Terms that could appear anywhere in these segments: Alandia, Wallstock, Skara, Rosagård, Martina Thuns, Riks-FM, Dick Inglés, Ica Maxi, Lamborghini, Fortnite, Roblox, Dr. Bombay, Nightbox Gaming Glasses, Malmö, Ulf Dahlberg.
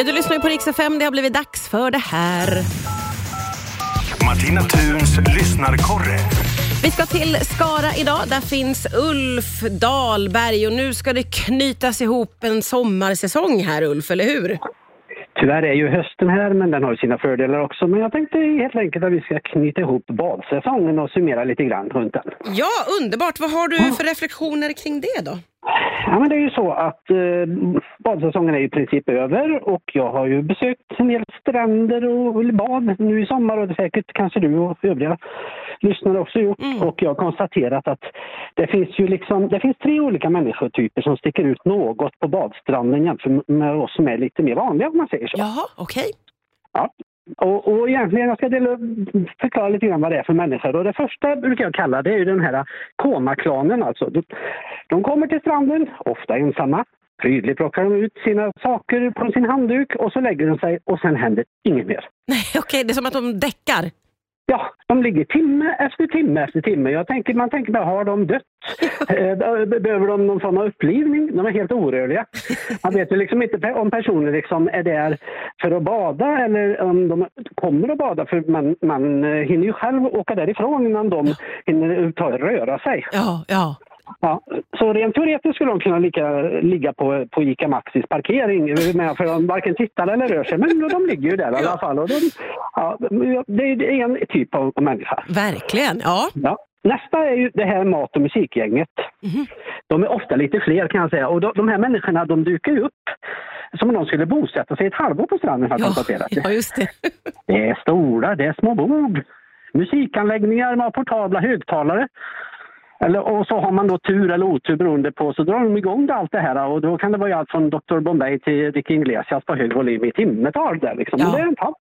Ja, du lyssnar ju på Riks-FM. Det har blivit dags för det här. Martina Thuns lyssnarkorre. Vi ska till Skara idag. Där finns Ulf Dahlberg. Och nu ska det knytas ihop en sommarsäsong här, Ulf, eller hur? Tyvärr är ju hösten här, men den har sina fördelar också. Men jag tänkte helt enkelt att vi ska knyta ihop badsäsongen och summera lite grann runt den. Ja, underbart. Vad har du för reflektioner kring det då? Ja, men det är ju så att badsäsongen är i princip över och jag har ju besökt en del stränder och bad nu i sommar, och det säkert kanske du och övriga lyssnare också gjort. Och jag har konstaterat att det finns tre olika människotyper som sticker ut något på badstranden jämfört med oss som är lite mer vanliga, om man säger så. Jaha, okej. Ja. Och egentligen, jag ska förklara lite grann vad det är för människor. Och det första brukar jag kalla det är ju den här komaklanen. Alltså, de kommer till stranden, ofta ensamma. Prydligt plockar de ut sina saker på sin handduk och så lägger de sig och sen händer inget mer. Nej, okej, det är som att de däckar. Ja, de ligger timme efter timme efter timme. Man tänker, har de dött? Behöver de någon form av upplivning? De är helt orörliga. Man vet ju liksom inte om personer liksom är där för att bada eller om de kommer att bada. För man hinner ju själv åka därifrån innan de hinner röra sig. Ja. Ja, så rent teoretiskt skulle de kunna ligga på Ica Maxis parkering, för de varken tittar eller rör sig, men de ligger ju där i alla fall. Och det är en typ av människa. Verkligen, ja. Nästa är ju det här mat- och musikgänget. Mm-hmm. De är ofta lite fler, kan jag säga. Och de här människorna, de dyker ju upp som om de skulle bosätta sig ett halvår på stranden. Ja, just det. Det är stora, det är små bord, musikanläggningar med portabla högtalare. Och så har man då tur eller otur beroende på, så drar de igång allt det här, och då kan det vara allt från Dr. Bombay till Dick Inglés på hög volym i timmetal där liksom. Ja.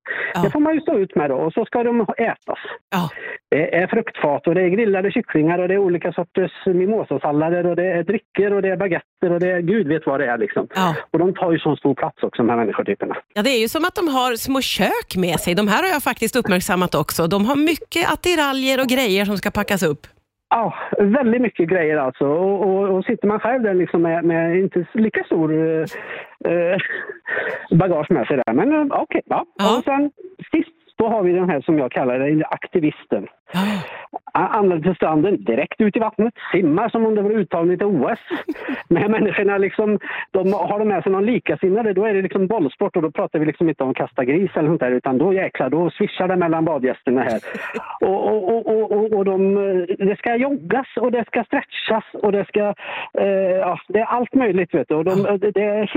Det får man ju stå ut med då, och så ska de ätas. Ja. Det är fruktfat och det är grillade kycklingar och det är olika sorters mimosasallader och det är drycker och det är baguetter och det är gud vet vad det är liksom. Ja. Och de tar ju så stor plats också, de här människotyperna. Ja, det är ju som att de har små kök med sig. De här har jag faktiskt uppmärksammat också. De har mycket attiraljer och grejer som ska packas upp. Ja, väldigt mycket grejer alltså. Och sitter man själv där liksom med inte lika stor bagage med sig där. Men okej. Och sen sist då har vi den här som jag kallar det, aktivisten. Anländer till stranden, direkt ut i vattnet, simmar som om det var uttagning till OS. Men människorna liksom, har de med sig någon likasinnade, då är det liksom bollsport, och då pratar vi liksom inte om kasta gris eller sånt där, utan då swishar det mellan badgästerna här. Och det ska joggas och det ska stretchas och det ska det är allt möjligt, vet du. Och det är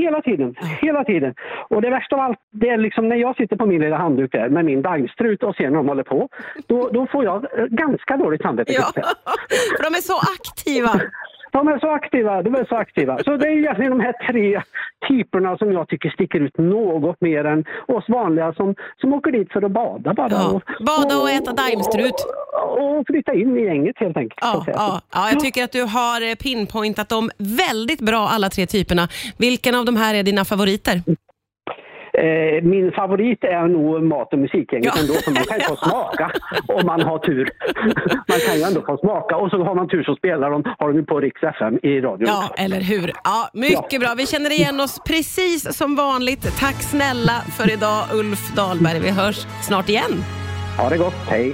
hela tiden. Och det värsta av allt, det är liksom när jag sitter på min lilla handduk där med min daggstrut och ser när de håller på, då får jag ganska dåligt samvete. Ja, för de är så aktiva. De är så aktiva. Så det är egentligen de här tre typerna som jag tycker sticker ut något mer än oss vanliga som åker dit för att bada. Bada och äta daimstrut. Och flytta in i gänget helt enkelt. Ja, jag tycker att du har pinpointat dem väldigt bra, alla tre typerna. Vilken av de här är dina favoriter? Min favorit är nog mat- och musikgänget ändå, för man kan ju få smaka om man har tur. Man kan ju ändå få smaka, och så har man tur så spelar de, har de ju på Riks-FM i radion. Ja, eller hur? Ja, mycket bra. Vi känner igen oss precis som vanligt. Tack snälla för idag, Ulf Dahlberg. Vi hörs snart igen. Ha det gott, hej.